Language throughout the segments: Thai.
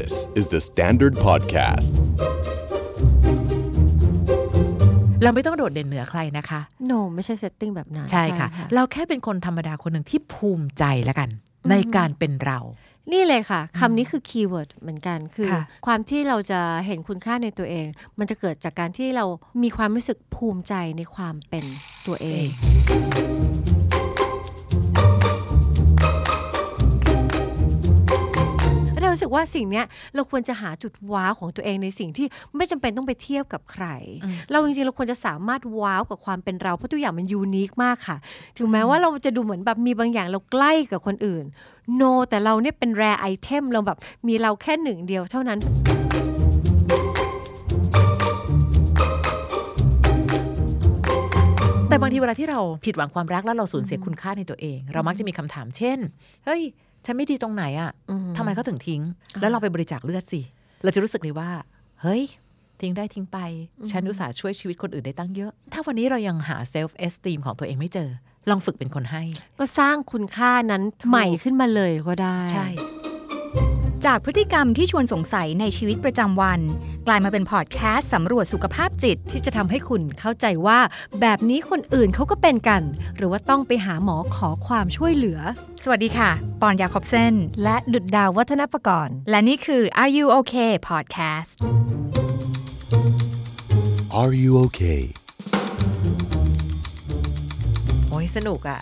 This is the Standard Podcast เราไม่ต้องโดดเด่นเหนือใครนะคะ No ไม่ใช่ setting แบบนั้นใช่ค่ะเราแค่เป็นคนธรรมดาคนหนึ่งที่ภูมิใจแล้วกันในการเป็นเรานี่เลยค่ะคำนี้คือคีย์เวิร์ดเหมือนกันคือความที่เราจะเห็นคุณค่าในตัวเองมันจะเกิดจากการที่เรามีความรู้สึกภูมิใจในความเป็นตัวเองเรารู้สึกว่าสิ่งเนี้ยเราควรจะหาจุดว้าวของตัวเองในสิ่งที่ไม่จำเป็นต้องไปเทียบกับใครเราจริงๆเราควรจะสามารถว้าวกับความเป็นเราเพราะทุกอย่างมันยูนิคมากค่ะถึงแม้ว่าเราจะดูเหมือนแบบมีบางอย่างเราใกล้กับคนอื่นNo แต่เราเนี่ยเป็น rare item เราแบบมีเราแค่หนึ่งเดียวเท่านั้นแต่บางทีเวลาที่เราผิดหวังความรักแล้วเราสูญเสียคุณค่าในตัวเองเรามักจะมีคำถามเช่นเฮ้ยฉันไม่ดีตรงไหนอ่ะทำไมเขาถึงทิ้งแล้วเราไปบริจาคเลือดสิเราจะรู้สึกเลยว่าเฮ้ยทิ้งได้ทิ้งไปฉันอุตส่าห์ช่วยชีวิตคนอื่นได้ตั้งเยอะถ้าวันนี้เรายังหา self esteem ของตัวเองไม่เจอลองฝึกเป็นคนให้ก็สร้างคุณค่านั้นใหม่ขึ้นมาเลยก็ได้ใช่จากพฤติกรรมที่ชวนสงสัยในชีวิตประจำวันกลายมาเป็นพอดแคสต์สำรวจสุขภาพจิตที่จะทำให้คุณเข้าใจว่าแบบนี้คนอื่นเขาก็เป็นกันหรือว่าต้องไปหาหมอขอความช่วยเหลือสวัสดีค่ะปอนยาคอบเซนและดุจดาววัฒนประกรณ์และนี่คือ Are You OK Podcast Are You OKสนุกอ่ะ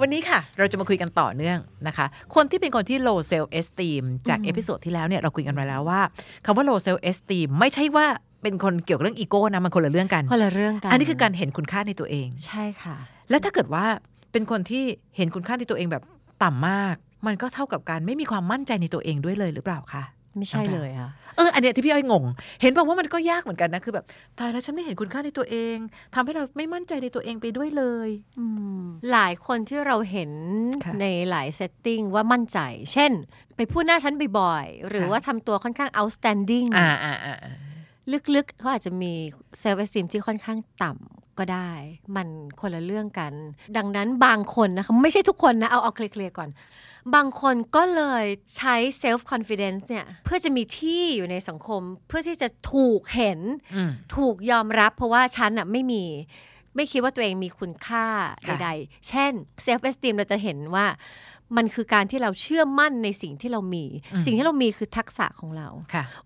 วันนี้ค่ะเราจะมาคุยกันต่อเนื่องนะคะคนที่เป็นคนที่ low self esteem จากเอพิโซดที่แล้วเนี่ยเราคุยกันมาแล้วว่าคำว่า low self esteem ไม่ใช่ว่าเป็นคนเกี่ยวกับเรื่องอีโก้นะมันคนละเรื่องกันคนละเรื่องกันอันนี้คือการเห็นคุณค่าในตัวเองใช่ค่ะแล้วถ้าเกิดว่าเป็นคนที่เห็นคุณค่าในตัวเองแบบต่ำมากมันก็เท่ากับการไม่มีความมั่นใจในตัวเองด้วยเลยหรือเปล่าคะไม่ใช่เลยค่ะอันเนี้ยที่พี่อ้อยงงเห็นบอกว่ามันก็ยากเหมือนกันนะคือแบบตายแล้วฉันไม่เห็นคุณค่าในตัวเองทำให้เราไม่มั่นใจในตัวเองไปด้วยเลยหลายคนที่เราเห็นในหลายเซตติ้งว่ามั่นใจเช่นไปพูดหน้าฉันบ่อยๆหรือว่าทำตัวค่อนข้าง outstanding ลึกๆเขาอาจจะมี self esteem ที่ค่อนข้างต่ำก็ได้มันคนละเรื่องกันดังนั้นบางคนนะคะไม่ใช่ทุกคนนะเอาเคลียร์ก่อนบางคนก็เลยใช้ self confidence เนี่ยเพื่อจะมีที่อยู่ในสังคมเพื่อที่จะถูกเห็นถูกยอมรับเพราะว่าฉันน่ะไม่คิดว่าตัวเองมีคุณค่าใดๆเช่น self esteem เราจะเห็นว่ามันคือการที่เราเชื่อมั่นในสิ่งที่เรามีสิ่งที่เรามีคือทักษะของเรา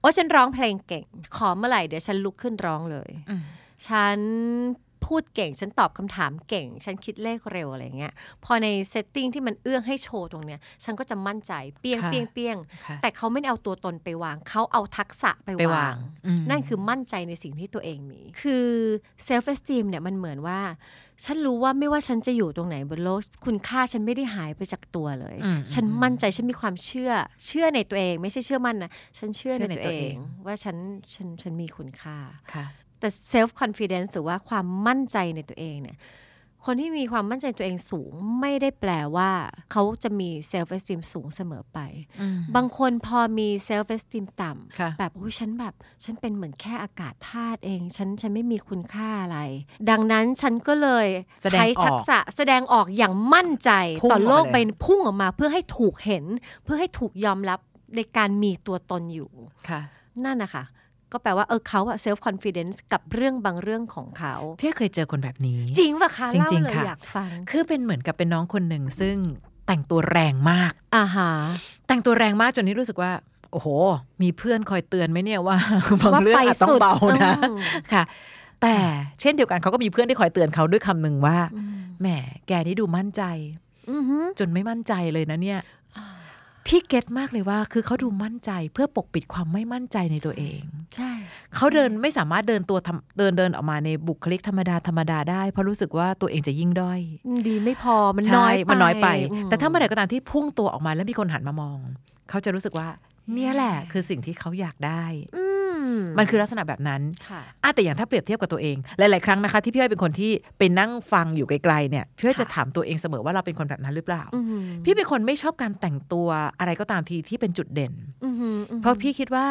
โอ้ฉันร้องเพลงเก่งขอเมื่อไหร่เดี๋ยวฉันลุกขึ้นร้องเลยฉันพูดเก่งฉันตอบคำถามเก่งฉันคิดเลขเร็วอะไรเงี้ยพอในเซตติ้งที่มันเอื้อให้โชว์ตรงเนี้ยฉันก็จะมั่นใจเปี้ยงเปี้ยงเปี้ยงแต่เขาไม่เอาตัวตนไปวางเขาเอาทักษะไปวางนั่นคือมั่นใจในสิ่งที่ตัวเองมีคือเซลฟ์เอสตีมเนี่ยมันเหมือนว่าฉันรู้ว่าไม่ว่าฉันจะอยู่ตรงไหนบนโลกคุณค่าฉันไม่ได้หายไปจากตัวเลยฉันมั่นใจฉันมีความเชื่อในตัวเองไม่ใช่เชื่อมั่นนะฉันเชื่อในตัวเองว่าฉันมีคุณค่าแต่ self confidence หรือว่าความมั่นใจในตัวเองเนี่ยคนที่มีความมั่นใจตัวเองสูงไม่ได้แปลว่าเขาจะมี self esteem สูงเสมอไปบางคนพอมี self esteem ต่ำแบบโอ้ยฉันแบบฉันเป็นเหมือนแค่อากาศธาตุเองฉันไม่มีคุณค่าอะไรดังนั้นฉันก็เลยใช้ทักษะแสดงออกอย่างมั่นใจต่อโลกไปพุ่งออกมาเพื่อให้ถูกเห็นเพื่อให้ถูกยอมรับในการมีตัวตนอยู่นั่นนะคะก็แปลว่าเขาอะ self confidence กับเรื่องบางเรื่องของเขาพี่เคยเจอคนแบบนี้จริงป่ะคะจริงๆค่ะอยากฟังคือเป็นเหมือนกับเป็นน้องคนหนึ่งซึ่งแต่งตัวแรงมากแต่งตัวแรงมากจนนี่รู้สึกว่าโอ้โหมีเพื่อนคอยเตือนไหมเนี่ยว่าบางเรื่องอาจต้องเบานะค่ะแต่เช่นเดียวกันเขาก็มีเพื่อนที่คอยเตือนเขาด้วยคำหนึ่งว่าแหมแกนี่ดูมั่นใจจนไม่มั่นใจเลยนะเนี่ยพี่เก็ตมากเลยว่าคือเขาดูมั่นใจเพื่อปกปิดความไม่มั่นใจในตัวเองใช่เขาเดินไม่สามารถเดินตัวเดินออกมาในบุคลิกธรรมดาได้เพราะรู้สึกว่าตัวเองจะยิ่งด้อยดีไม่พอมันน้อยไปแต่ถ้าเมื่อไหร่ก็ตามที่พุ่งตัวออกมาแล้วมีคนหันมามองเขาจะรู้สึกว่าเนี่ยแหละคือสิ่งที่เขาอยากได้มันคือลักษณะแบบนั้นแต่อย่างถ้าเปรียบเทียบกับตัวเองหลายๆครั้งนะคะที่พี่อ้อยเป็นคนที่ไปนั่งฟังอยู่ไกลๆเนี่ยพี่อ้อยจะถามตัวเองเสมอว่าเราเป็นคนแบบนั้นหรือเปล่าพี่เป็นคนไม่ชอบการแต่งตัวอะไรก็ตามทีที่เป็นจุดเด่นเพราะพี่คิดว่า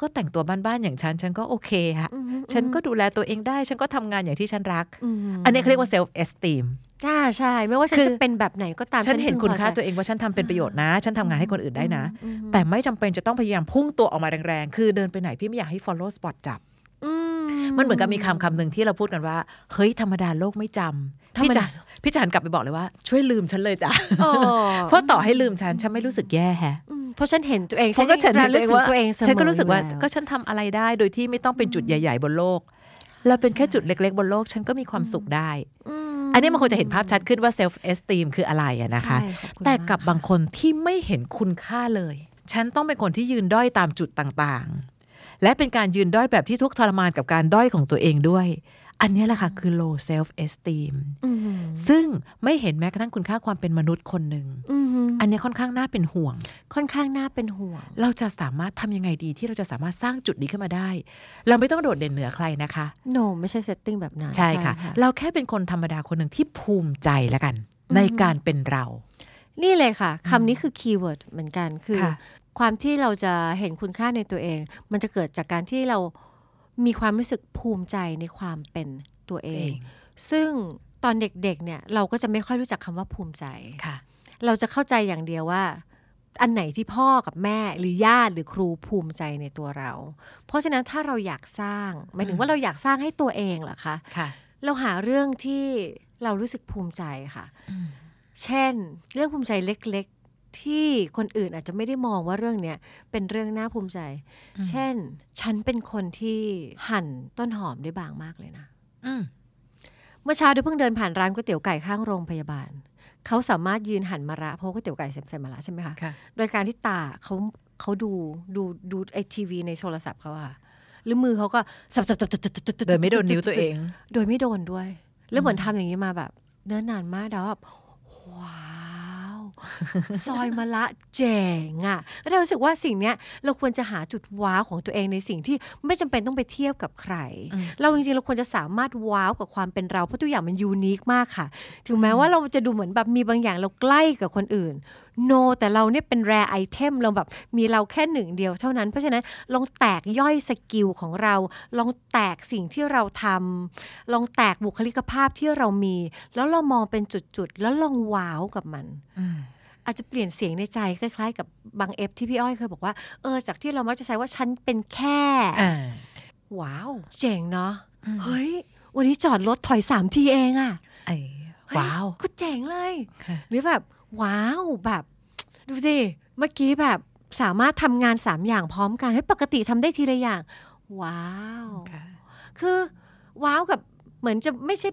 ก็แต่งตัวบ้านๆอย่างฉันก็โอเคฮะ ฉันก็ดูแลตัวเองได้ฉันก็ทำงานอย่างที่ฉันรักอันนี้เขาเรียกว่า self esteem จ้าใช่ไม่ว่าฉันจะเป็นแบบไหนก็ตามฉันเห็นคุณค่าตัวเองว่าฉันทำเป็นประโยชน์นะฉันทำงานให้คนอื่นได้นะแต่ไม่จำเป็นจะต้องพยายามพุ่งตัวออกมาแรงๆคือเดินไปไหนพี่ไม่อยากให้ follow spot จับมันเหมือนกับมีคำหนึ่งที่เราพูดกันว่าเฮ้ยธรรมดาโลกไม่จำพี่จันกลับไปบอกเลยว่าช่วยลืมฉันเลยจ้ะเพราะต่อให้ลืมฉันไม่รู้สึกแย่แฮะเพราะฉันเห็นตัวเองฉันก็ฉันรู้สึกตัวเองเสมอฉันก็รู้สึกว่าก็ฉันทำอะไรได้โดยที่ไม่ต้องเป็นจุดใหญ่ๆบนโลกเราเป็นแค่จุดเล็กๆบนโลกฉันก็มีความสุขได้อันนี้มันคงจะเห็นภาพชัดขึ้นว่า self esteem คืออะไรอะนะคะแต่กับบางคนที่ไม่เห็นคุณค่าเลยฉันต้องเป็นคนที่ยืนด้อยตามจุดต่างๆและเป็นการยืนด้อยแบบที่ทุกข์ทรมานกับการด้อยของตัวเองด้วยอันนี้แหละค่ะคือ low self esteem ซึ่งไม่เห็นแม้กระทั่งคุณค่าความเป็นมนุษย์คนหนึ่ง อันนี้ค่อนข้างน่าเป็นห่วงเราจะสามารถทำยังไงดีที่เราจะสามารถสร้างจุดนี้ขึ้นมาได้เราไม่ต้องโดดเด่นเหนือใครนะคะโน ไม่ใช่ setting แบบนั้นใช่ค่ะเราแค่เป็นคนธรรมดาคนหนึ่งที่ภูมิใจแล้วกันในการเป็นเรานี่เลยค่ะคำนี้คือ keyword เหมือนกันคือความที่เราจะเห็นคุณค่าในตัวเองมันจะเกิดจากการที่เรามีความรู้สึกภูมิใจในความเป็นตัวเองซึ่งตอนเด็กๆเนี่ยเราก็จะไม่ค่อยรู้จักคำว่าภูมิใจเราจะเข้าใจอย่างเดียวว่าอันไหนที่พ่อกับแม่หรือญาติหรือครูภูมิใจในตัวเราเพราะฉะนั้นถ้าเราอยากสร้างหมายถึงว่าเราอยากสร้างให้ตัวเองเหรอคะเราหาเรื่องที่เรารู้สึกภูมิใจค่ะเช่นเรื่องภูมิใจเล็กๆที่คนอื่นอาจจะไม่ได้มองว่าเรื่องเนี้ยเป็นเรื่องน่าภูมิใจเช่นฉันเป็นคนที่หั่นต้นหอมได้บางมากเลยนะเมื่อเช้าเพิ่งเดินผ่านร้านก๋วยเตี๋ยวไก่ข้างโรงพยาบาลเขาสามารถยืนหั่นมะระเพราะก๋วยเตี๋ยวไก่ใส่มะระใช่ไหมคะโดยการที่ตาเขาดูไอทีวีในโทรศัพท์เขาอะหรือมือเขาก็สับโดยไม่โดนนิ้วตัวเองโดยไม่โดนด้วยแล้วเหมือนทำอย่างนี้มาแบบเนิ่นนานมากแล้วแบบว้าซอยมะละเจ๋งอ่ะแล้วเรารู้สึกว่าสิ่งเนี้ยเราควรจะหาจุดว้าวของตัวเองในสิ่งที่ไม่จำเป็นต้องไปเทียบกับใครเราจริงๆเราควรจะสามารถว้าวกับความเป็นเราเพราะทุกอย่างมันยูนิคมากค่ะถึงแม้ว่าเราจะดูเหมือนแบบมีบางอย่างเราใกล้กับคนอื่นโน แต่เราเนี่ยเป็นแรร์ไอเทมเราแบบมีเราแค่หนึ่งเดียวเท่านั้นเพราะฉะนั้นลองแตกย่อยสกิลของเราลองแตกสิ่งที่เราทำลองแตกบุคลิกภาพที่เรามีแล้วเรามองเป็นจุดๆแล้วลองว้าวกับมันอาจจะเปลี่ยนเสียงในใจคล้ายๆกับบางเอฟที่พี่อ้อยเคยบอกว่าจากที่เรามักจะใช้ว่าฉันเป็นแค่ว้าวเจ๋งเนาะเฮ้ยวันนี้จอดรถถอย3ทีเองอะว้าวก็เจ๋งเลยหรือแบบว้าวแบบดูสิเมื่อกี้แบบสามารถทำงาน3อย่างพร้อมกันให้ปกติทำได้ทีละอย่างว้าวคือว้าวกับเหมือนจะไม่ใช่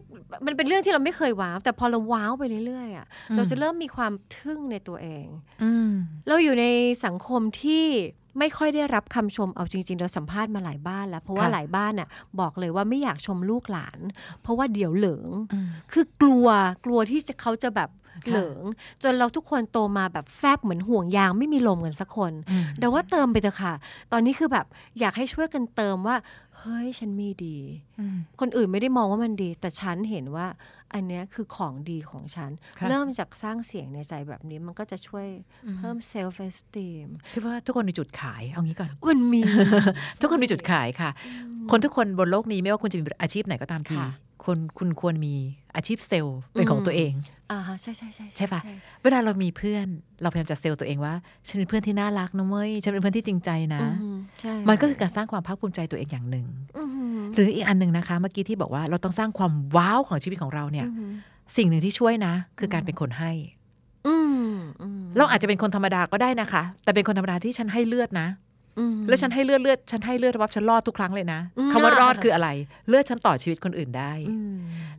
มันเป็นเรื่องที่เราไม่เคยว้าวแต่พอเราว้าวไปเรื่อยๆอ่ะเราจะเริ่มมีความทึ่งในตัวเองเราอยู่ในสังคมที่ไม่ค่อยได้รับคำชมเอาจริงๆเราสัมภาษณ์มาหลายบ้านแล้วเพราะว่าหลายบ้านน่ะบอกเลยว่าไม่อยากชมลูกหลานเพราะว่าเดี๋ยวเหลิงคือกลัวที่เขาจะแบบเหลิงจนเราทุกคนโตมาแบบแฟบเหมือนห่วงยางไม่มีลมกันสักคนแต่ว่าเติมไปเถอะค่ะตอนนี้คือแบบอยากให้ช่วยกันเติมว่าเฮ้ยฉันมีดีคนอื่นไม่ได้มองว่ามันดีแต่ฉันเห็นว่าอันเนี้ยคือของดีของฉันเริ่มจากสร้างเสียงในใจแบบนี้มันก็จะช่วยเพิ่มเซลฟ์เอสติมคิดว่าทุกคนมีจุดขายเอางี้ก่อนมันมี ทุกคนมีจุดขายค่ะคนทุกคนบนโลกนี้ไม่ว่าคุณจะมีอาชีพไหนก็ตามทีคุณควรมีอาชีพเซลล์เป็นของตัวเองใช่ใช่ใช่ใช่ป่ะเวลาเรามีเพื่อนเราพยายามจะเซลล์ตัวเองว่าฉันเป็นเพื่อนที่น่ารักนะเว้ยฉันเป็นเพื่อนที่จริงใจนะมันก็คือการสร้างความภาคภูมิใจตัวเองอย่างหนึ่งหรืออีกอันนึงนะคะเมื่อกี้ที่บอกว่าเราต้องสร้างความว้าวของชีวิตของเราเนี่ยสิ่งหนึ่งที่ช่วยนะคือการเป็นคนให้เราอาจจะเป็นคนธรรมดาก็ได้นะคะแต่เป็นคนธรรมดาที่ฉันให้เลือดนะแล้วฉันให้เลือดฉันให้เลือดรับฉันรอดทุกครั้งเลยนะคำว่ารอดคืออะไรเลือดฉันต่อชีวิตคนอื่นได้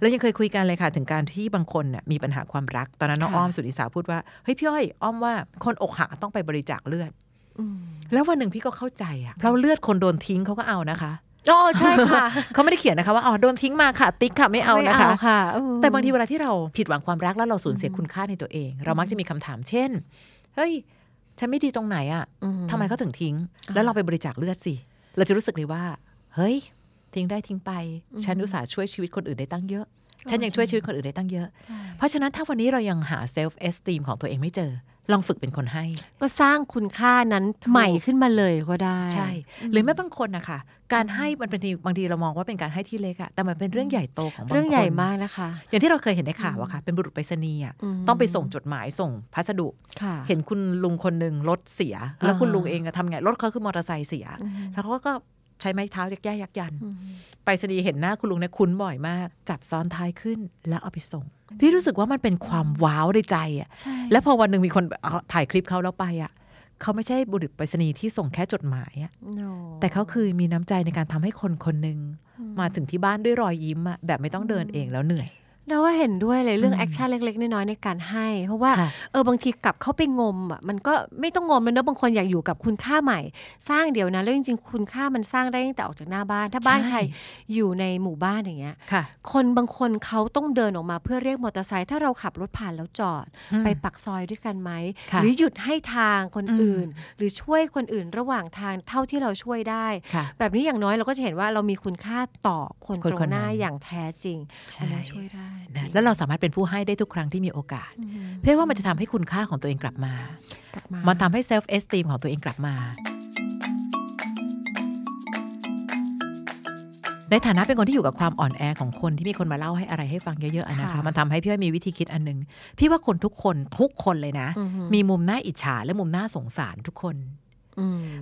แล้วยังเคยคุยกันเลยค่ะถึงการที่บางคนน่ะมีปัญหาความรักตอนนั้นน้องอ้อมสุดิสาพูดว่าเฮ้ยพี่อ้อยอ้อมว่าคนอกหักต้องไปบริจาคเลือดแล้ววันหนึ่งพี่ก็เข้าใจอ่ะเพราะเลือดคนโดนทิ้งเขาก็เอานะคะอ๋อใช่ค่ะเขาไม่ได้เขียนนะคะว่าอ๋อโดนทิ้งมาค่ะติ๊กค่ะไม่เอานะคะแต่บางทีเวลาที่เราผิดหวังความรักแล้วเราสูญเสียคุณค่าในตัวเองเรามักจะมีคำถามเช่นเฮ้ยฉันไม่ดีตรงไหนอ่ะทำไมเขาถึงทิ้งแล้วเราไปบริจาคเลือดสิเราจะรู้สึกเลยว่าเฮ้ยทิ้งได้ทิ้งไปฉันอุตส่าห์ช่วยชีวิตคนอื่นได้ตั้งเยอะฉันยังช่วยชีวิตคนอื่นได้ตั้งเยอะเพราะฉะนั้นถ้าวันนี้เรายังหาเซลฟ์เอสตีมของตัวเองไม่เจอ ลองฝึกเป็นคนให้ก็สร้างคุณค่านั้นใหม่ขึ้นมาเลยก็ได้ใช่หรือแม้บางคนนะคะการให้มันเป็นบางทีเรามองว่าเป็นการให้ที่เล็กอะแต่มันเป็นเรื่องใหญ่โตของบางคนเรื่องใหญ่มากนะคะอย่างที่เราเคยเห็นในข่าวอะค่ะเป็นบุรุษไปรษณีย์อะต้องไปส่งจดหมายส่งพัสดุเห็นคุณลุงคนนึงรถเสียแล้วคุณลุงเองอะทำไงรถเขาคือมอเตอร์ไซค์เสียแล้วเขาก็ใช้ไม้เท้ายักย่ายักยันไปรษณีย์เห็นหน้าคุณลุงเนี่ยคุ้นบ่อยมากจับซ้อนท้ายขึ้นแล้วเอาไปส่งพี่รู้สึกว่ามันเป็นความว้าวในใจอ่ะแล้วพอวันนึงมีคนถ่ายคลิปเขาแล้วไปอ่ะเขาไม่ใช่บุรุษไปรษณีย์ที่ส่งแค่จดหมายอ่ะ no. แต่เขาคือมีน้ำใจในการทำให้คนคนนึงมาถึงที่บ้านด้วยรอยยิ้มอ่ะแบบไม่ต้องเดินเองแล้วเหนื่อยเราว่าเห็นด้วยเลยเรื่องแอคชั่นเล็กๆน้อยๆในการให้เพราะว่าบางทีกลับเข้าไปงมอ่ะมันก็ไม่ต้องงมแล้วเนอะบางคนอยากอยู่กับคุณค่าใหม่สร้างเดี๋ยวนะแล้วจริงๆคุณค่ามันสร้างได้ตั้งแต่ออกจากหน้าบ้านถ้าบ้านใครอยู่ในหมู่บ้านอย่างเงี้ยคนบางคนเขาต้องเดินออกมาเพื่อเรียกมอเตอร์ไซค์ถ้าเราขับรถผ่านแล้วจอดไปปักซอยด้วยกันไหมหรือหยุดให้ทางคนอื่นหรือช่วยคนอื่นระหว่างทางเท่าที่เราช่วยได้แบบนี้อย่างน้อยเราก็จะเห็นว่าเรามีคุณค่าต่อคนตรงหน้าอย่างแท้จริงและช่วยได้แล้วเราสามารถเป็นผู้ให้ได้ทุกครั้งที่มีโอกาสเพื่อว่ามันจะทำให้คุณค่าของตัวเองกลับมามันทำให้ self-esteem ของตัวเองกลับมาในฐานะเป็นคนที่อยู่กับความอ่อนแอของคนที่มีคนมาเล่าให้อะไรให้ฟังเยอะๆนะคะมันทำให้พี่มีวิธีคิดอันนึงพี่ว่าคนทุกคนเลยนะมีมุมน่าอิจฉาและมุมน่าสงสารทุกคน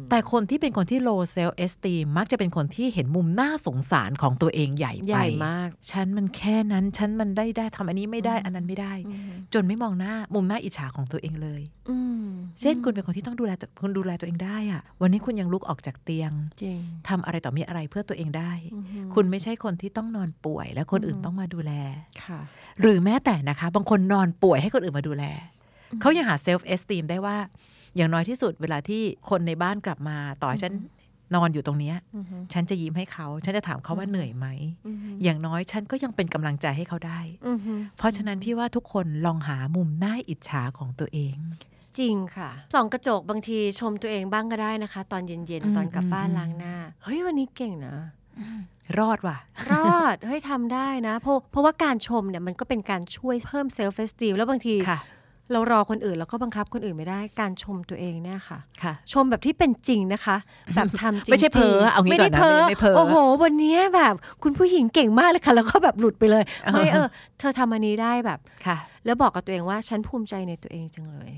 แต่คนที่เป็นคนที่ low self-esteem มักจะเป็นคนที่เห็นมุมน่าสงสารของตัวเองใหญ่ไปใหญ่มากฉันมันแค่นั้นฉันมันได้ทำอันนี้ไม่ได้อันนั้นไม่ได้จนไม่มองหน้ามุมน่าอิจฉาของตัวเองเลยเช่นคุณเป็นคนที่ต้องดูแลตัวเองได้อะวันนี้คุณยังลุกออกจากเตียงทำอะไรต่อมีอะไรเพื่อตัวเองได้คุณไม่ใช่คนที่ต้องนอนป่วยและคนอื่นต้องมาดูแลหรือแม้แต่นะคะบางคนนอนป่วยให้คนอื่นมาดูแลเขายังหา self-esteem ได้ว่าอย่างน้อยที่สุดเวลาที่คนในบ้านกลับมาต่อให้ฉันนอนอยู่ตรงนี้ฉันจะยิ้มให้เขาฉันจะถามเขาว่าเหนื่อยไหมอย่างน้อยฉันก็ยังเป็นกำลังใจให้เขาได้เพราะฉะนั้นพี่ว่าทุกคนลองหามุมน่าอิจฉาของตัวเองจริงค่ะส่องกระจกบางทีชมตัวเองบ้างก็ได้นะคะตอนเย็นๆตอนกลับบ้านล้างหน้าเฮ้ยวันนี้เก่งนะรอดว่ะรอดเฮ้ยทำได้นะเพราะว่าการชมเนี่ยมันก็เป็นการช่วยเพิ่มเซลฟ์เอสตีมแล้วบางทีเรารอคนอื่นแล้วก็บังคับคนอื่นไม่ได้การชมตัวเองเนี่ยค่ะชมแบบที่เป็นจริงนะคะแบบทำจริงไม่ใช่เพ้อเอางี้ก่อนนะไม่เพ้อโอ้โหวันนี้แบบคุณผู้หญิงเก่งมากเลยค่ะแล้วก็แบบหลุดไปเลยไม่เธอทำอันนี้ได้แบบแล้วบอกกับตัวเองว่าฉันภูมิใจในตัวเองจังเลย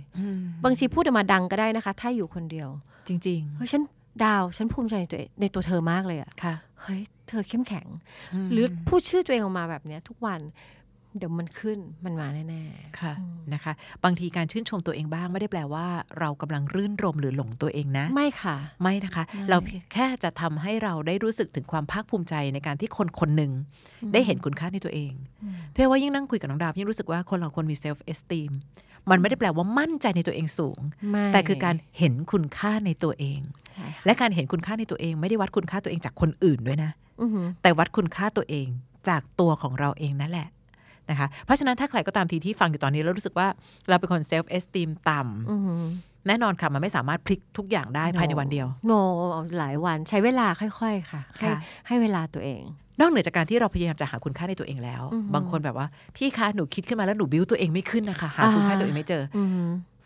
บางทีพูดออกมาดังก็ได้นะคะถ้าอยู่คนเดียวจริงๆเฮ้ยฉันดาวฉันภูมิใจในตัวเธอมากเลยอ่ะเฮ้ยเธอเข้มแข็งหรือพูดชื่อตัวเองออกมาแบบนี้ทุกวันเดี๋ยวมันขึ้นมันมาแน่ๆค่ะนะคะบางทีการชื่นชมตัวเองบ้างไม่ได้แปลว่าเรากำลังรื่นรมหรือหลงตัวเองนะไม่ค่ะไม่นะคะเราแค่จะทำให้เราได้รู้สึกถึงความภาคภูมิใจในการที่คนคนหนึ่งได้เห็นคุณค่าในตัวเองเพราะว่ายิ่งนั่งคุยกับน้องดาวยิ่งรู้สึกว่าคนเราควรมี self esteem มันไม่ได้แปลว่ามั่นใจในตัวเองสูงแต่คือการเห็นคุณค่าในตัวเองและการเห็นคุณค่าในตัวเองไม่ได้วัดคุณค่าตัวเองจากคนอื่นด้วยนะแต่วัดคุณค่าตัวเองจากตัวของเราเองนั่นแหละนะคะเพราะฉะนั้นถ้าใครก็ตามทีที่ฟังอยู่ตอนนี้แล้วรู้สึกว่าเราเป็นคนเซลฟ์เอสติมต่ำแน่นอนค่ะมันไม่สามารถพลิกทุกอย่างได้ no. ภายในวันเดียวโ no. หลายวันใช้เวลาค่อยๆค่ะ ให้เวลาตัวเองนอกเหนือจากการที่เราพยายามจะหาคุณค่าในตัวเองแล้วบางคนแบบว่าพี่คะหนูคิดขึ้นมาแล้วหนูบิ้วตัวเองไม่ขึ้นนะคะหาคุณค่าตัวเองไม่เจอ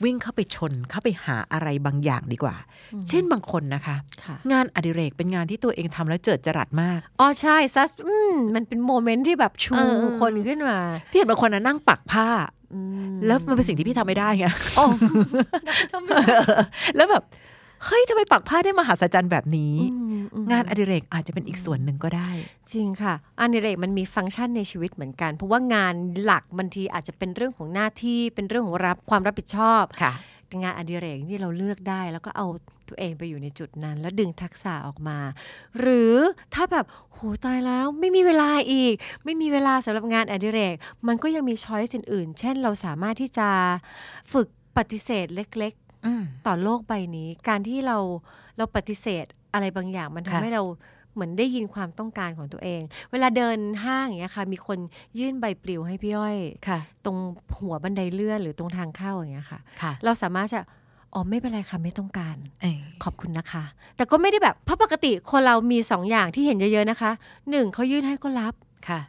วิ่งเข้าไปชนเข้าไปหาอะไรบางอย่างดีกว่าเช่นบางคนนะคะงานอดิเรกเป็นงานที่ตัวเองทำแล้วเจิดจรัสมากอ๋อใช่ซัสมันเป็นโมเมนต์ที่แบบชูคนขึ้นมาพี่เห็นบางคนนั่งปักผ้าแล้วมันเป็นสิ่งที่พี่ทำไม่ได้ไงแล้วแบบเฮ้ยทำไมปักผ้าได้มหัศจรรย์แบบนี้งานอดิเรกอาจจะเป็นอีกส่วนหนึ่งก็ได้จริงค่ะอดิเรกมันมีฟังก์ชันในชีวิตเหมือนกันเพราะว่างานหลักบางทีอาจจะเป็นเรื่องของหน้าที่เป็นเรื่องของความรับผิดชอบงานอดิเรกที่เราเลือกได้แล้วก็เอาตัวเองไปอยู่ในจุดนั้นแล้วดึงทักษะออกมาหรือถ้าแบบโหตายแล้วไม่มีเวลาอีกไม่มีเวลาสำหรับงานอดิเรกมันก็ยังมีช้อยส์อื่นๆเช่นเราสามารถที่จะฝึกปฏิเสธเล็กๆต่อโลกใบนี้การที่เราปฏิเสธอะไรบางอย่างมันทำให้เราเหมือนได้ยินความต้องการของตัวเองเวลาเดินห้างอย่างเงี้ยค่ะมีคนยื่นใบปลิวให้พี่อ้อยตรงหัวบันไดเลื่อนหรือตรงทางเข้าอย่างเงี้ยค่ะเราสามารถจะอ๋อไม่เป็นไรค่ะไม่ต้องการขอบคุณนะคะแต่ก็ไม่ได้แบบเพราะปกติคนเรามีสองอย่างที่เห็นเยอะๆนะคะหนึ่งเขายื่นให้ก็รับ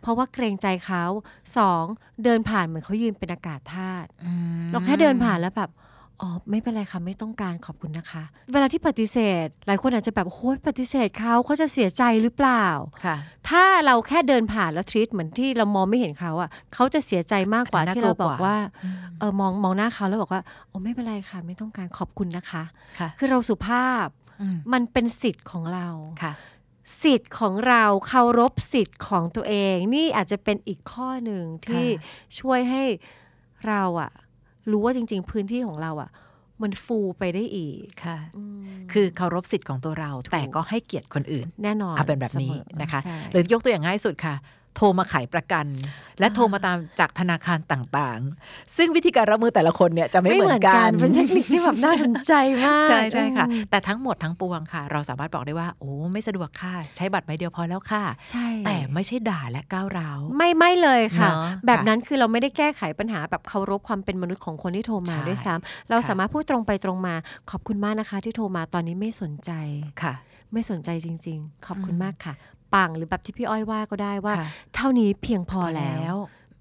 เพราะว่าเกรงใจเขาสองเดินผ่านเหมือนเขายืนเป็นอากาศธาตุเราแค่เดินผ่านแล้วแบบ อ๋อไม่เป็นไรค่ะไม่ต้องการขอบคุณนะคะเวลาที่ปฏิเสธหลายคนอาจจะแบบโหปฏิเสธเขาจะเสียใจหรือเปล่าค่ะถ้าเราแค่เดินผ่านแล้วทรีทเหมือนที่เรามองไม่เห็นเขาอ่ะเขาจะเสียใจมากกว่าที่เราบอกว่ามองหน้าเขาแล้วบอกว่าโอ้ไม่เป็นไรค่ะไม่ต้องการขอบคุณนะคะคือเราสุภาพมันเป็นสิทธิ์ของเราสิทธิ์ของเราเคารพสิทธิ์ของตัวเองนี่อาจจะเป็นอีกข้อหนึ่งที่ช่วยให้เราอ่ะรู้ว่าจริงๆพื้นที่ของเราอ่ะมันฟูไปได้อีกค่ะคือเคารพสิทธิ์ของตัวเราแต่ก็ให้เกียรติคนอื่นแน่นอนเอาเป็นแบบนี้นะคะหรือยกตัวอย่างง่ายสุดค่ะโทรมาขายประกันและโทรมาตามจากธนาคารต่างๆซึ่งวิธีการรับมือแต่ละคนเนี่ยจะไม่เหมือนกันเป็นเทคนิคที่แบบน่าสนใจมากใช่ใช่ค่ะแต่ทั้งหมดทั้งปวงค่ะเราสามารถบอกได้ว่าโอ้ไม่สะดวกค่ะใช้บัตรใบเดียวพอแล้วค่ะใช่แต่ไม่ใช่ด่าและก้าวร้าวไม่เลยค่ะแบบนั้นคือเราไม่ได้แก้ไขปัญหาแบบเคารพความเป็นมนุษย์ของคนที่โทรมาด้วยซ้ำเราสามารถพูดตรงไปตรงมาขอบคุณมากนะคะที่โทรมาตอนนี้ไม่สนใจค่ะไม่สนใจจริงๆขอบคุณมากค่ะปังหรือแบบที่พี่อ้อยว่าก็ได้ว่าเท่านี้เพียงพอแล้ว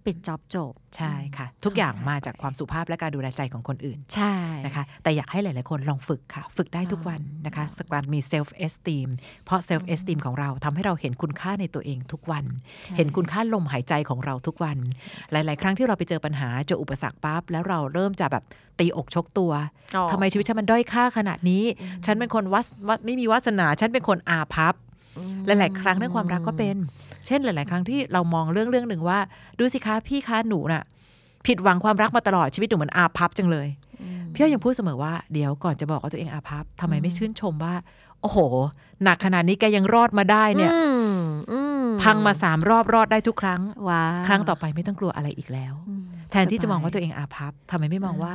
ปิดจ็อบจบใช่ค่ะทุกอย่างมาจากความสุภาพและการดูแลใจของคนอื่นใช่นะคะแต่อยากให้หลายๆคนลองฝึกค่ะฝึกได้ทุกวันนะคะสักวันมี self esteem เพราะ self esteem ของเราทำให้เราเห็นคุณค่าในตัวเองทุกวันเห็นคุณค่าลมหายใจของเราทุกวันหลายๆครั้งที่เราไปเจอปัญหาเจออุปสรรคปั๊บแล้วเราเริ่มจะแบบตีอกชกตัวทำไมชีวิตฉันมันด้อยค่าขนาดนี้ฉันเป็นคนวัดไม่มีวาสนาฉันเป็นคนอาภัพหลายๆครั้งเรื่องความรักก็เป็นเช่นหลายๆครั้งที่เรามองเรื่องหนึ่งว่าดูสิคะพี่คะหนูน่ะผิดหวังความรักมาตลอดชีวิตหนูเหมือนอาภัพจังเลยพี่ยังพูดเสมอว่าเดี๋ยวก่อนจะบอกว่าตัวเองอาภัพทำไมไม่ชื่นชมว่าโอ้โหหนักขนาดนี้แกยังรอดมาได้เนี่ยพังมา3 รอบรอดได้ทุกครั้งครั้งต่อไปไม่ต้องกลัวอะไรอีกแล้วแทนที่จะมองว่าตัวเองอาภัพทำไมไม่มองว่า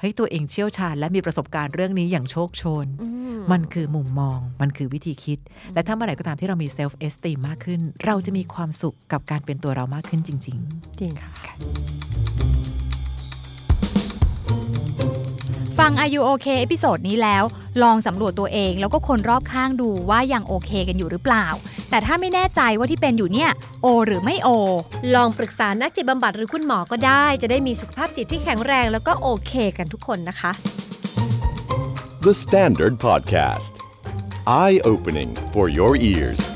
เฮ้ยตัวเองเชี่ยวชาญและมีประสบการณ์เรื่องนี้อย่างโชคโชนมันคือมุมมองมันคือวิธีคิดและถ้าเมื่อไหร่ก็ตามที่เรามี self esteem มากขึ้นเราจะมีความสุขกับการเป็นตัวเรามากขึ้นจริงๆจริงค่ะฟัง Are You OK เอพิโซดนี้แล้วลองสำรวจตัวเองแล้วก็คนรอบข้างดูว่ายังโอเคกันอยู่หรือเปล่าแต่ถ้าไม่แน่ใจว่าที่เป็นอยู่เนี่ยโอหรือไม่โอลองปรึกษานักจิตบำบัดหรือคุณหมอก็ได้จะได้มีสุขภาพจิตที่แข็งแรงแล้วก็โอเคกันทุกคนนะคะ The Standard Podcast Eye-opening for your ears